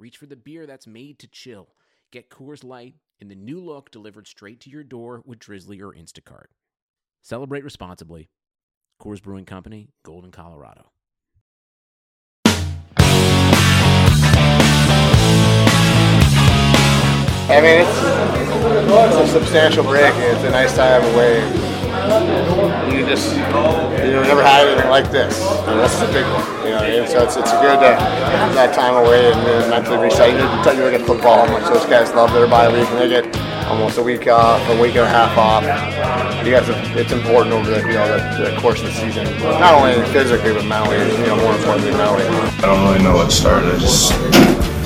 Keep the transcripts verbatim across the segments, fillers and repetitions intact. reach for the beer that's made to chill. Get Coors Light in the new look delivered straight to your door with Drizzly or Instacart. Celebrate responsibly. Coors Brewing Company, Golden, Colorado. I mean, it's, it's a substantial break. It's a nice time away. You just, you never had anything like this. And this is a big one. You know, and so it's it's a good uh, that time away and uh, mentally reset. You can tell you look at football, how much those guys love their bye week, and they get almost a week off, a week and a half off. You guys, are, it's important over the, you know, the, the course of the season, not only physically but mentally. You know, more importantly mentally. I don't really know what started. I just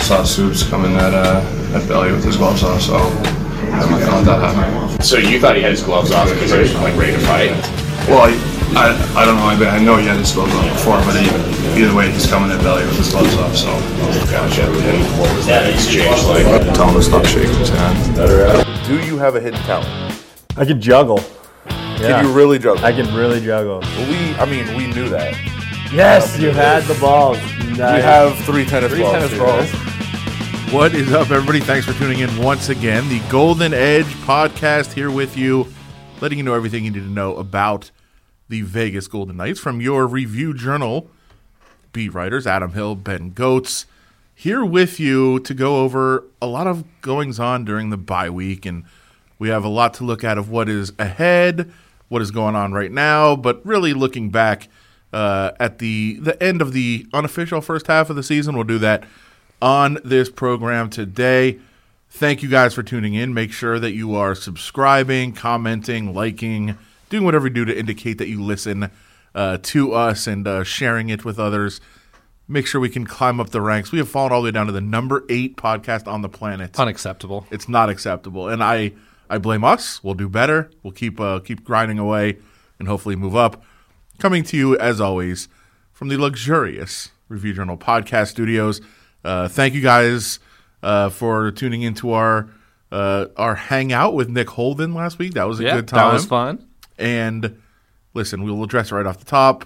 saw Subs coming at uh, at Belly with his gloves off, so I don't know what that happened. So you thought he had his gloves off because he was like ready to fight? Well, I, I don't know, I know he had his gloves on before, but he, either way, he's coming at Belly with his gloves off, so. Gotcha. And what was that exchange like? Tell him to stop shaking his hand. Do you have a hidden talent? I can juggle. Yeah. Can you really juggle? I can really juggle. Well, we, I mean, we knew that. Yes, you had the balls. Nice. We have three tennis three balls. Tennis balls. What is up, everybody? Thanks for tuning in once again. The Golden Edge podcast here with you, letting you know everything you need to know about the Vegas Golden Knights from your Review Journal beat writers, Adam Hill, Ben Gotz, here with you to go over a lot of goings-on during the bye week, and we have a lot to look at of what is ahead, what is going on right now, but really looking back uh, at the, the end of the unofficial first half of the season. We'll do that on this program today. Thank you guys for tuning in. Make sure that you are subscribing, commenting, liking, doing whatever you do to indicate that you listen uh, to us and uh, sharing it with others. Make sure we can climb up the ranks. We have fallen all the way down to the number eight podcast on the planet. Unacceptable. It's not acceptable. And I, I blame us. We'll do better. We'll keep uh, keep grinding away and hopefully move up. Coming to you, as always, from the luxurious Review Journal podcast studios. Uh, thank you guys uh, for tuning into our uh, our hangout with Nick Holden last week. That was a yeah, good time. That was fun. And listen, we'll address right off the top.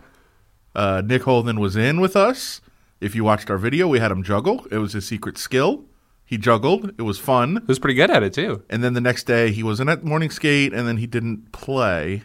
Uh, Nick Holden was in with us. If you watched our video, we had him juggle. It was his secret skill. He juggled. It was fun. He was pretty good at it, too. And then the next day, he wasn't at morning skate, and then he didn't play.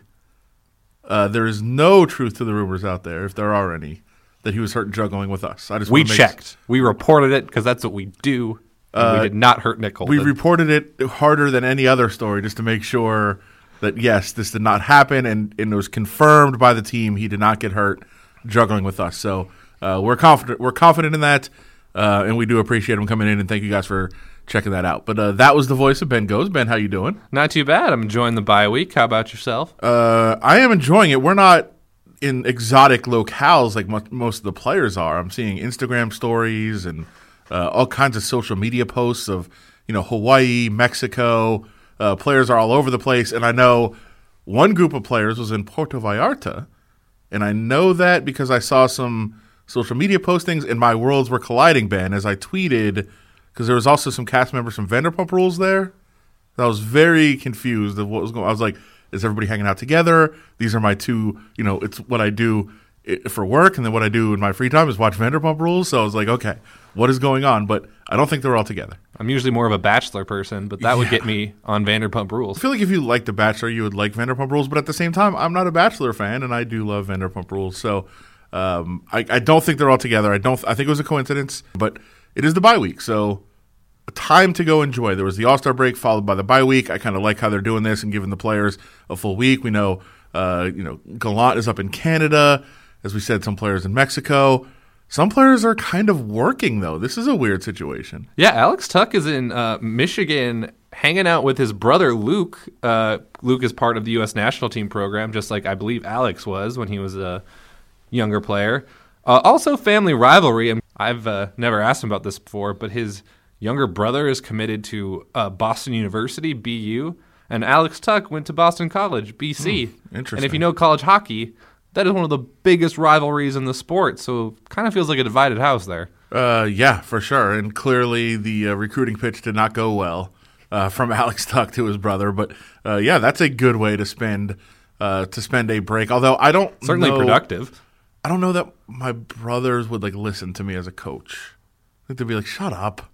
Uh, there is no truth to the rumors out there, if there are any, that he was hurt juggling with us. I just we checked. S- we reported it because that's what we do. Uh, we did not hurt Nick Holden. We reported it harder than any other story just to make sure that, yes, this did not happen, and, and it was confirmed by the team he did not get hurt juggling with us. So uh, we're confident We're confident in that, uh, and we do appreciate him coming in, and thank you guys for checking that out. But uh, that was the voice of Ben Goes. Ben, how you doing? Not too bad. I'm enjoying the bye week. How about yourself? Uh, I am enjoying it. We're not in exotic locales like m- most of the players are. I'm seeing Instagram stories and uh, all kinds of social media posts of, you know, Hawaii, Mexico. Uh, players are all over the place, and I know one group of players was in Puerto Vallarta, and I know that because I saw some social media postings, and my worlds were colliding, Ben, as I tweeted, because there was also some cast members from Vanderpump Rules there. And I was very confused of what was going on. I was like, is everybody hanging out together? These are my two, you know, it's what I do for work, and then what I do in my free time is watch Vanderpump Rules. So I was like, okay, what is going on? But I don't think they're all together. I'm usually more of a Bachelor person, but that would yeah. get me on Vanderpump Rules. I feel like if you like The Bachelor, you would like Vanderpump Rules, but at the same time, I'm not a Bachelor fan, and I do love Vanderpump Rules. So um, I, I don't think they're all together. I don't. I think it was a coincidence, but it is the bye week, so time to go enjoy. There was the All-Star break followed by the bye week. I kind of like how they're doing this and giving the players a full week. We know, uh, you know, Gallant is up in Canada. As we said, some players in Mexico. Some players are kind of working, though. This is a weird situation. Yeah, Alex Tuch is in uh, Michigan hanging out with his brother, Luke. Uh, Luke is part of the U S national team program, just like I believe Alex was when he was a younger player. Uh, also, family rivalry. I've uh, never asked him about this before, but his younger brother is committed to uh, Boston University, B U, and Alex Tuch went to Boston College, B C. Hmm, interesting. And if you know college hockey, that is one of the biggest rivalries in the sport, so kind of feels like a divided house there. Uh, yeah, for sure, and clearly the uh, recruiting pitch did not go well uh, from Alex Tuch to his brother, but uh, yeah, that's a good way to spend uh, to spend a break, although I don't Certainly know, productive. I don't know that my brothers would like listen to me as a coach. I think they'd be like, shut up.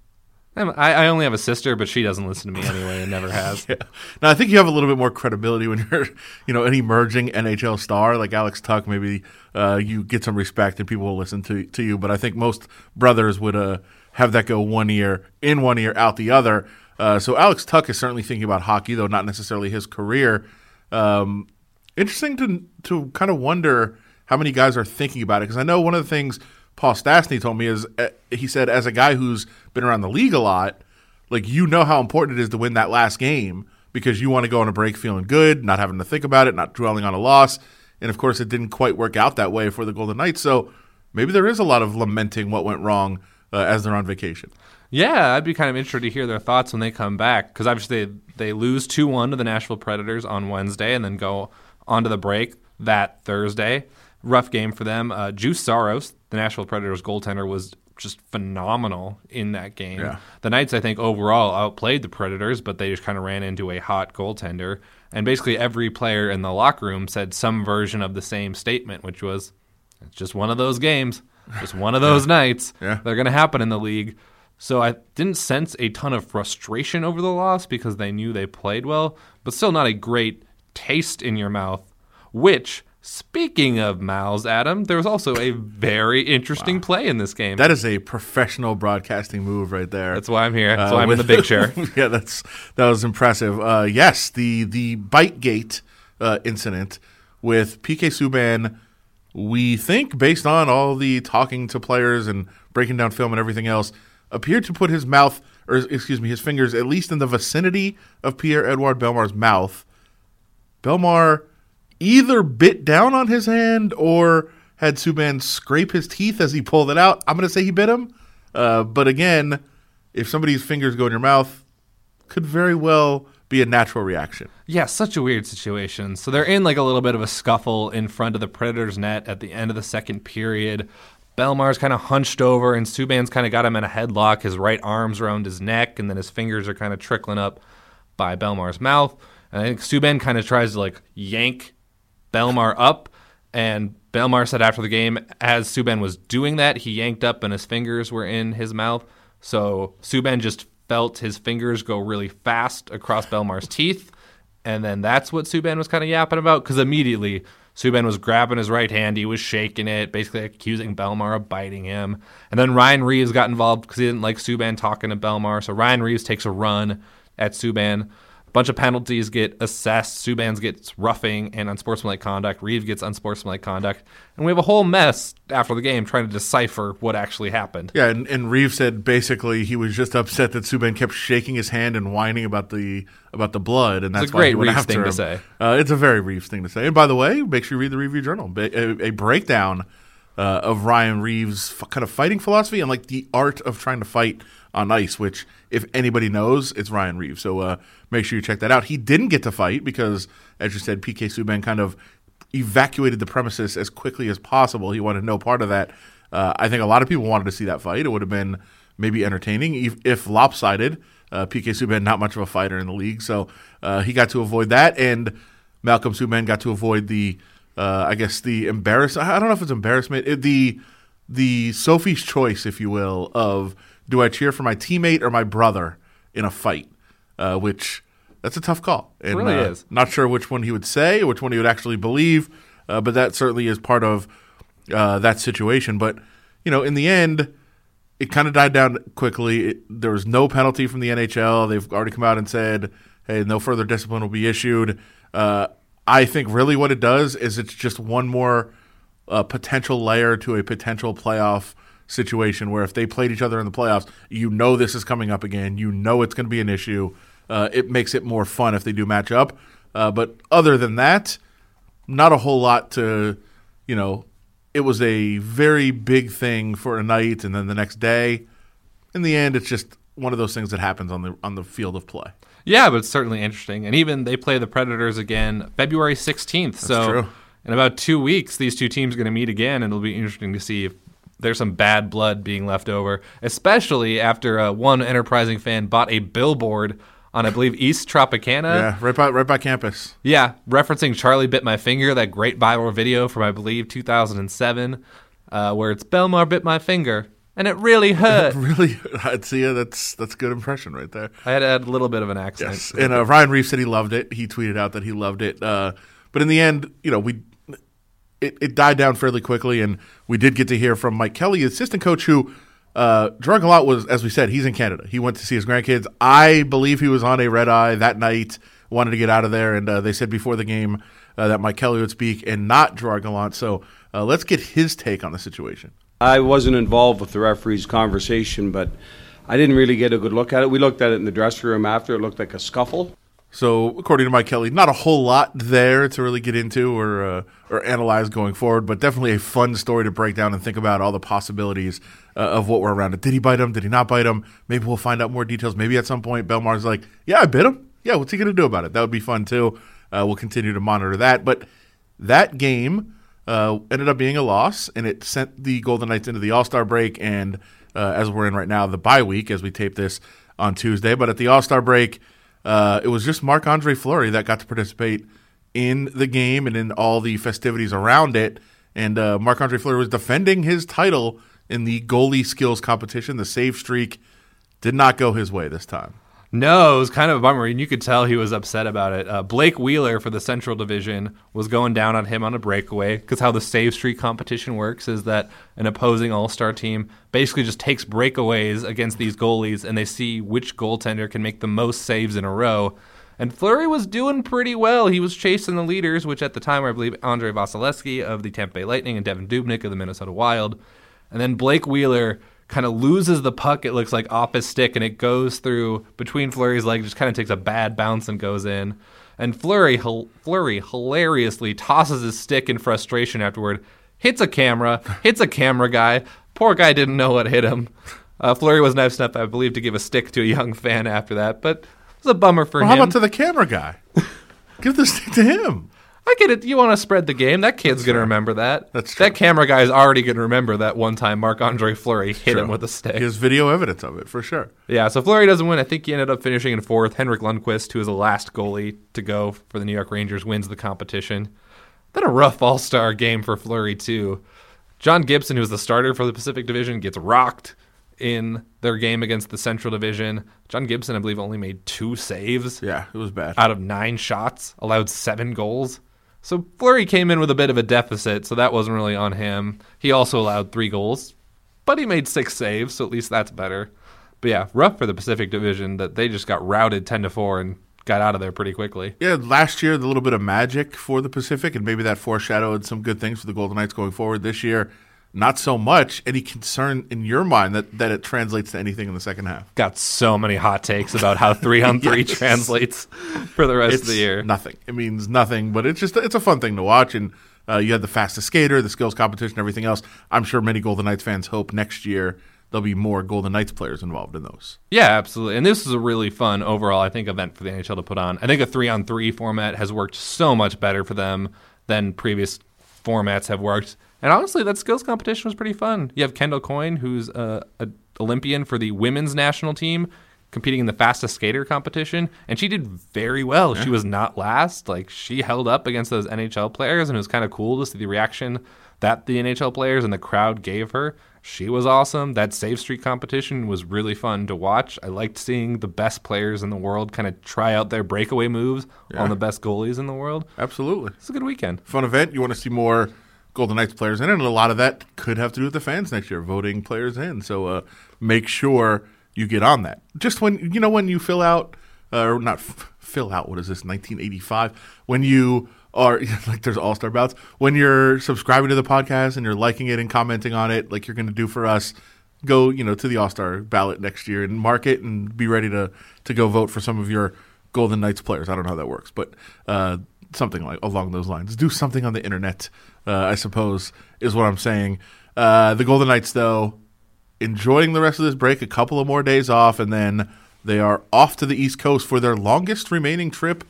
I, I only have a sister, but she doesn't listen to me anyway and never has. Yeah. Now, I think you have a little bit more credibility when you're, you know, an emerging N H L star like Alex Tuch. Maybe uh, you get some respect and people will listen to, to you. But I think most brothers would uh, have that go one ear in, one ear out the other. Uh, so Alex Tuch is certainly thinking about hockey, though not necessarily his career. Um, interesting to to kind of wonder how many guys are thinking about it, because I know one of the things – Paul Stastny told me is uh, he said, as a guy who's been around the league a lot, like, you know how important it is to win that last game because you want to go on a break feeling good, not having to think about it, not dwelling on a loss. And of course, it didn't quite work out that way for the Golden Knights. So maybe there is a lot of lamenting what went wrong uh, as they're on vacation. Yeah, I'd be kind of interested to hear their thoughts when they come back, because obviously they, they lose two one to the Nashville Predators on Wednesday and then go on to the break that Thursday. Rough game for them. Uh, Juuse Saros, the Nashville Predators goaltender, was just phenomenal in that game. Yeah. The Knights, I think, overall outplayed the Predators, but they just kind of ran into a hot goaltender. And basically every player in the locker room said some version of the same statement, which was, it's just one of those games, just one of those yeah. nights. Yeah. They're going to happen in the league. So I didn't sense a ton of frustration over the loss because they knew they played well, but still not a great taste in your mouth, which... Speaking of mouths, Adam, there was also a very interesting wow. play in this game. That is a professional broadcasting move right there. That's why I'm here. That's uh, why I'm with, in the big chair. yeah, that's that was impressive. Uh, yes, the the bite gate uh, incident with P K. Subban, we think, based on all the talking to players and breaking down film and everything else, appeared to put his mouth, or excuse me, his fingers, at least in the vicinity of Pierre-Edouard Bellemare's mouth. Bellemare either bit down on his hand or had Subban scrape his teeth as he pulled it out. I'm going to say he bit him. Uh, but again, if somebody's fingers go in your mouth, could very well be a natural reaction. Yeah, such a weird situation. So they're in like a little bit of a scuffle in front of the Predators' net at the end of the second period. Bellemare's kind of hunched over, and Subban's kind of got him in a headlock. His right arm's around his neck, and then his fingers are kind of trickling up by Bellemare's mouth. And I think Subban kind of tries to like yank Bellemare up, and Bellemare said after the game, as Subban was doing that, he yanked up and his fingers were in his mouth. So Subban just felt his fingers go really fast across Bellemare's teeth, and then that's what Subban was kind of yapping about, because immediately Subban was grabbing his right hand, he was shaking it, basically accusing Bellemare of biting him. And then Ryan Reaves got involved because he didn't like Subban talking to Bellemare, so Ryan Reaves takes a run at Subban. Bunch of penalties get assessed. Subban gets roughing and unsportsmanlike conduct. Reaves gets unsportsmanlike conduct. And we have a whole mess after the game trying to decipher what actually happened. Yeah, and, and Reaves said basically he was just upset that Subban kept shaking his hand and whining about the about the blood, and that's it's a great why he went Reaves after thing him. To say. Uh, it's a very Reaves thing to say. And by the way, make sure you read the Review Journal. A, a breakdown uh, of Ryan Reaves' kind of fighting philosophy and like the art of trying to fight on ice, which if anybody knows, it's Ryan Reaves. So uh, make sure you check that out. He didn't get to fight because, as you said, P K. Subban kind of evacuated the premises as quickly as possible. He wanted no part of that. Uh, I think a lot of people wanted to see that fight. It would have been maybe entertaining, if, if lopsided. Uh, P K. Subban, not much of a fighter in the league, so uh, he got to avoid that. And Malcolm Subban got to avoid the, uh, I guess, the embarrassment. I don't know if it's embarrassment. It, the the Sophie's choice, if you will, of do I cheer for my teammate or my brother in a fight? Uh, which, that's a tough call. And, it really uh, is. Not sure which one he would say, which one he would actually believe, uh, but that certainly is part of uh, that situation. But, you know, in the end, it kind of died down quickly. It, there was no penalty from the N H L. They've already come out and said, hey, no further discipline will be issued. Uh, I think really what it does is it's just one more uh, potential layer to a potential playoff situation where if they played each other in the playoffs, you know this is coming up again. You know it's going to be an issue. Uh, it makes it more fun if they do match up. Uh, but other than that, not a whole lot to, you know, it was a very big thing for a night and then the next day. In the end, it's just one of those things that happens on the on the field of play. Yeah, but it's certainly interesting. And even they play the Predators again February sixteenth. That's so true. In about two weeks, these two teams are going to meet again, and it'll be interesting to see if there's some bad blood being left over, especially after uh, one enterprising fan bought a billboard on, I believe, East Tropicana. Yeah, right by right by campus. Yeah, referencing Charlie Bit My Finger, that great viral video from, I believe, two thousand seven, uh, where it's Bellemare bit my finger. And it really hurt. It really hurt. I'd see you. That's that's good impression right there. I had, had a little bit of an accent. Yes. And uh, Ryan Reaves said he loved it. He tweeted out that he loved it. Uh, but in the end, you know, we it, it died down fairly quickly, and we did get to hear from Mike Kelly, assistant coach, who uh, drank a lot. Was, as we said, he's in Canada. He went to see his grandkids. I believe he was on a red eye that night. Wanted to get out of there, and uh, they said before the game uh, that Mike Kelly would speak and not Gerard Gallant. So uh, let's get his take on the situation. I wasn't involved with the referee's conversation, but I didn't really get a good look at it. We looked at it in the dressing room after. It looked like a scuffle. So, according to Mike Kelly, not a whole lot there to really get into or uh, or analyze going forward, but definitely a fun story to break down and think about all the possibilities uh, of what were around it. Did he bite him? Did he not bite him? Maybe we'll find out more details. Maybe at some point Bellemare's like, yeah, I bit him. Yeah, what's he going to do about it? That would be fun, too. Uh, we'll continue to monitor that. But that game Uh, ended up being a loss, and it sent the Golden Knights into the All-Star break and, uh, as we're in right now, the bye week as we tape this on Tuesday. But at the All-Star break, uh, it was just Marc-Andre Fleury that got to participate in the game and in all the festivities around it. And uh, Marc-Andre Fleury was defending his title in the goalie skills competition. The save streak did not go his way this time. No, it was kind of a bummer, and you could tell he was upset about it. Uh, Blake Wheeler for the Central Division was going down on him on a breakaway, because how the save streak competition works is that an opposing all-star team basically just takes breakaways against these goalies, and they see which goaltender can make the most saves in a row. And Fleury was doing pretty well. He was chasing the leaders, which at the time were, I believe, Andrei Vasilevskiy of the Tampa Bay Lightning and Devin Dubnyk of the Minnesota Wild. And then Blake Wheeler kind of loses the puck, it looks like, off his stick, and it goes through between Fleury's leg, just kind of takes a bad bounce and goes in. And Fleury, hel- Fleury hilariously tosses his stick in frustration afterward, hits a camera, hits a camera guy. Poor guy didn't know what hit him. Uh, Fleury was nice enough, I believe, to give a stick to a young fan after that, but it was a bummer for well, him. How about to the camera guy? Give the stick to him. I get it. You want to spread the game. That kid's going to remember that. That's true. That camera guy's already going to remember that one time Marc-Andre Fleury That's hit true. him with a stick. He has video evidence of it, for sure. Yeah, so Fleury doesn't win. I think he ended up finishing in fourth. Henrik Lundqvist, who is the last goalie to go for the New York Rangers, wins the competition. Then a rough all-star game for Fleury, too. John Gibson, who's the starter for the Pacific Division, gets rocked in their game against the Central Division. John Gibson, I believe, only made two saves. Yeah, it was bad. Out of nine shots, allowed seven goals. So Fleury came in with a bit of a deficit, so that wasn't really on him. He also allowed three goals, but he made six saves, so at least that's better. But yeah, rough for the Pacific Division that they just got routed ten to four and got out of there pretty quickly. Yeah, last year, the little bit of magic for the Pacific, and maybe that foreshadowed some good things for the Golden Knights going forward. This year, not so much. Any concern in your mind that, that it translates to anything in the second half? Got so many hot takes about how three-on-three yes. translates for the rest it's of the year. Nothing. It means nothing, but it's just it's a fun thing to watch. And uh, you had the fastest skater, the skills competition, everything else. I'm sure many Golden Knights fans hope next year there'll be more Golden Knights players involved in those. Yeah, absolutely. And this is a really fun overall, I think, event for the N H L to put on. I think a three-on-three format has worked so much better for them than previous formats have worked. And honestly, that skills competition was pretty fun. You have Kendall Coyne, who's an Olympian for the women's national team, competing in the fastest skater competition, and she did very well. Yeah. She was not last. Like, she held up against those N H L players, and it was kind of cool to see the reaction that the N H L players and the crowd gave her. She was awesome. That save streak competition was really fun to watch. I liked seeing the best players in the world kind of try out their breakaway moves yeah. on the best goalies in the world. Absolutely. It's a good weekend. Fun event. You want to see more Golden Knights players in, and a lot of that could have to do with the fans next year, voting players in. So uh, make sure you get on that. Just when, you know, when you fill out, uh, or not f- fill out, what is this, nineteen eighty-five? When you are, like there's all-star bouts, when you're subscribing to the podcast and you're liking it and commenting on it, like you're going to do for us, go, you know, to the all-star ballot next year and mark it and be ready to, to go vote for some of your Golden Knights players. I don't know how that works, but uh, something like along those lines. Do something on the internet. Uh, I suppose, is what I'm saying. Uh, the Golden Knights, though, enjoying the rest of this break, a couple of more days off, and then they are off to the East Coast for their longest remaining trip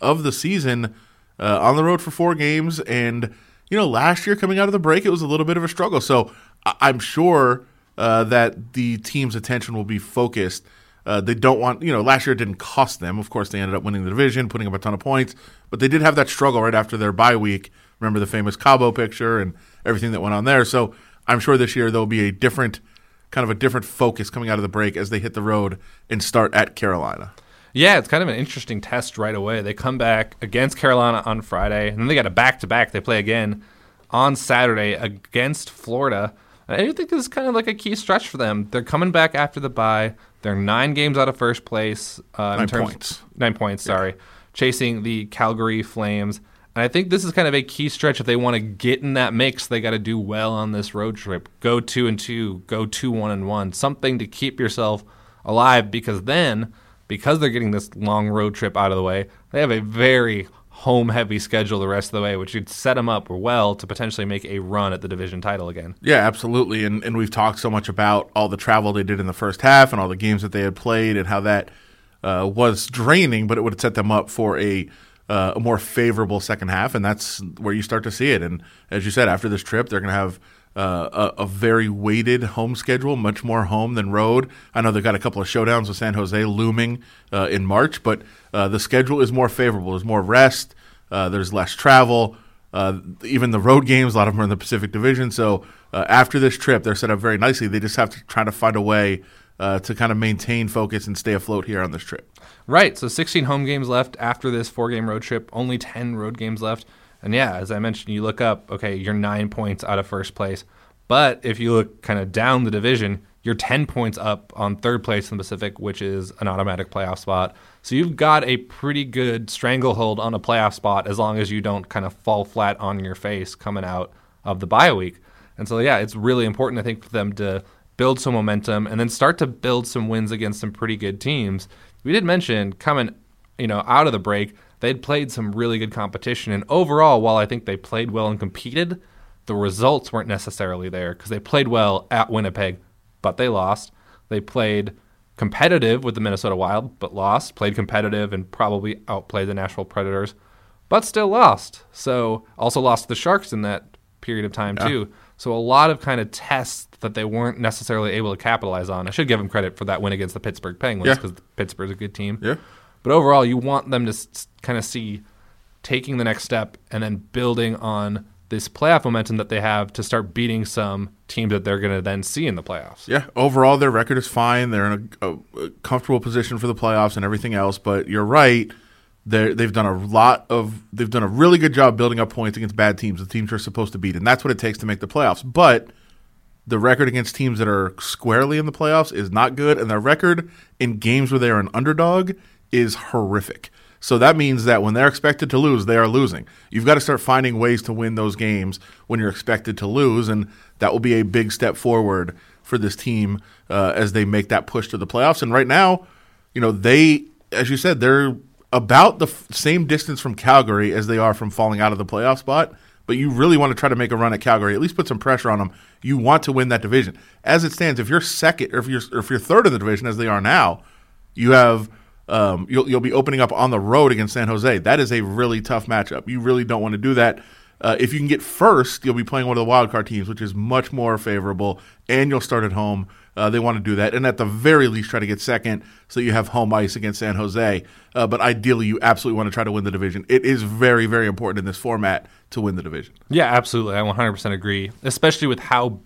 of the season, uh, on the road for four games. And, you know, last year coming out of the break, it was a little bit of a struggle. So I- I'm sure uh, that the team's attention will be focused. Uh, they don't want, you know, last year it didn't cost them. Of course, they ended up winning the division, putting up a ton of points. But they did have that struggle right after their bye week. Remember the famous Cabo picture and everything that went on there. So I'm sure this year there'll be a different, kind of a different focus coming out of the break as they hit the road and start at Carolina. Yeah, it's kind of an interesting test right away. They come back against Carolina on Friday, and then they got a back-to-back. They play again on Saturday against Florida. And I do think this is kind of like a key stretch for them. They're coming back after the bye. They're nine games out of first place. Uh, nine in terms, points. Nine points, sorry. Yeah. Chasing the Calgary Flames. And I think this is kind of a key stretch. If they want to get in that mix, they got to do well on this road trip. Go two and two, go two, one and one. Something to keep yourself alive, because then, because they're getting this long road trip out of the way, they have a very home-heavy schedule the rest of the way, which would set them up well to potentially make a run at the division title again. Yeah, absolutely. And and we've talked so much about all the travel they did in the first half and all the games that they had played and how that uh, was draining, but it would have set them up for a Uh, a more favorable second half, and that's where you start to see it. And as you said, after this trip, they're going to have uh, a, a very weighted home schedule, much more home than road. I know they've got a couple of showdowns with San Jose looming uh, in March, but uh, the schedule is more favorable. There's more rest. Uh, there's less travel. Uh, even the road games, a lot of them are in the Pacific Division. So uh, after this trip, they're set up very nicely. They just have to try to find a way Uh, to kind of maintain focus and stay afloat here on this trip. Right, so sixteen home games left after this four-game road trip, only ten road games left. And yeah, as I mentioned, you look up, okay, you're nine points out of first place. But if you look kind of down the division, you're ten points up on third place in the Pacific, which is an automatic playoff spot. So you've got a pretty good stranglehold on a playoff spot as long as you don't kind of fall flat on your face coming out of the bye week. And so, yeah, it's really important, I think, for them to build some momentum, and then start to build some wins against some pretty good teams. We did mention coming, you know, out of the break, they'd played some really good competition. And overall, while I think they played well and competed, the results weren't necessarily there because they played well at Winnipeg, but they lost. They played competitive with the Minnesota Wild, but lost. Played competitive and probably outplayed the Nashville Predators, but still lost. So also lost to the Sharks in that period of time, yeah. too. So a lot of kind of tests that they weren't necessarily able to capitalize on. I should give them credit for that win against the Pittsburgh Penguins because yeah. Pittsburgh's a good team. Yeah. But overall, you want them to s- kind of see taking the next step and then building on this playoff momentum that they have to start beating some teams that they're going to then see in the playoffs. Yeah, overall, their record is fine. They're in a, a, a comfortable position for the playoffs and everything else. But you're right. They're, they've done a lot of – they've done a really good job building up points against bad teams, the teams you're supposed to beat, and that's what it takes to make the playoffs. But the record against teams that are squarely in the playoffs is not good, and their record in games where they are an underdog is horrific. So that means that when they're expected to lose, they are losing. You've got to start finding ways to win those games when you're expected to lose, and that will be a big step forward for this team uh, as they make that push to the playoffs. And right now, you know, they – as you said, they're – about the f- same distance from Calgary as they are from falling out of the playoff spot, but you really want to try to make a run at Calgary, at least put some pressure on them. You want to win that division. As it stands, if you're second or if you're, or if you're third in the division as they are now, you have um, you'll, you'll be opening up on the road against San Jose. That is a really tough matchup. You really don't want to do that. Uh, if you can get first, you'll be playing one of the wildcard teams, which is much more favorable, and you'll start at home. Uh, they want to do that, and at the very least try to get second so you have home ice against San Jose. Uh, but ideally, you absolutely want to try to win the division. It is very, very important in this format to win the division. Yeah, absolutely. I one hundred percent agree, especially with how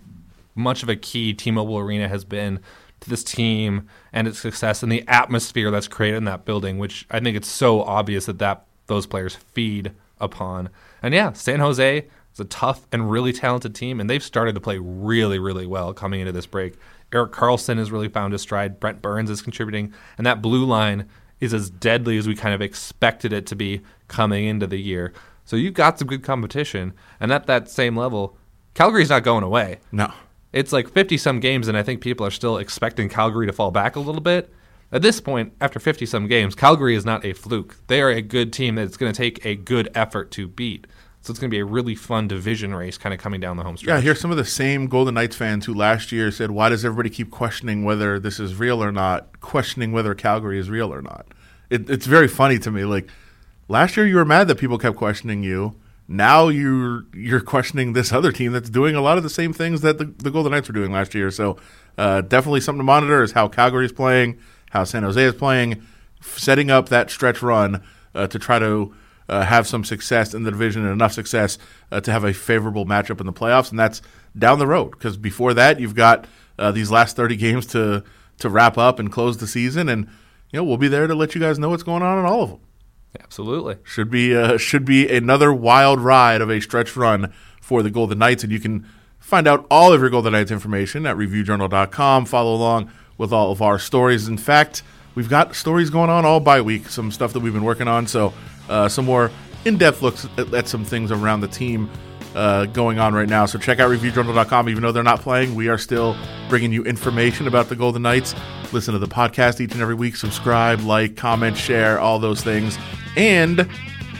much of a key T-Mobile Arena has been to this team and its success and the atmosphere that's created in that building, which I think it's so obvious that, that those players feed upon. And yeah, San Jose is a tough and really talented team, and they've started to play really, really well coming into this break. Eric Carlson has really found his stride. Brent Burns is contributing. And that blue line is as deadly as we kind of expected it to be coming into the year. So you've got some good competition. And at that same level, Calgary's not going away. No. It's like fifty-some games, and I think people are still expecting Calgary to fall back a little bit. At this point, after fifty-some games, Calgary is not a fluke. They are a good team that it's going to take a good effort to beat. So it's going to be a really fun division race kind of coming down the home stretch. Yeah, here's some of the same Golden Knights fans who last year said, why does everybody keep questioning whether this is real or not, questioning whether Calgary is real or not. It, it's very funny to me. Like, last year you were mad that people kept questioning you. Now you're you're questioning this other team that's doing a lot of the same things that the, the Golden Knights were doing last year. So uh, definitely something to monitor is how Calgary is playing, how San Jose is playing, setting up that stretch run uh, to try to uh, have some success in the division and enough success uh, to have a favorable matchup in the playoffs. And that's down the road, because before that you've got uh, these last thirty games to to wrap up and close the season. And you know we'll be there to let you guys know what's going on in all of them. Absolutely. Should be uh, should be another wild ride of a stretch run for the Golden Knights, and you can find out all of your Golden Knights information at review journal dot com. Follow along with all of our stories. In fact, we've got stories going on all bye week, some stuff that we've been working on, so uh, some more in-depth looks at, at some things around the team uh, going on right now. So check out review journal dot com. Even though they're not playing, we are still bringing you information about the Golden Knights. Listen to the podcast each and every week. Subscribe, like, comment, share, all those things. And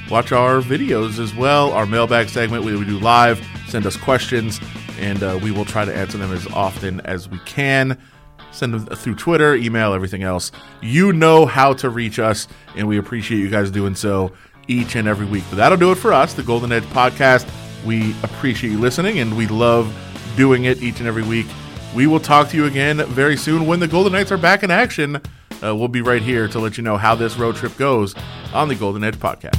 watch our videos as well, our mailbag segment we, we do live. Send us questions, and uh, we will try to answer them as often as we can. Send them through Twitter, email, everything else. You know how to reach us, and we appreciate you guys doing so each and every week. But that'll do it for us, the Golden Edge Podcast. We appreciate you listening, and we love doing it each and every week. We will talk to you again very soon when the Golden Knights are back in action. Uh, we'll be right here to let you know how this road trip goes on the Golden Edge Podcast.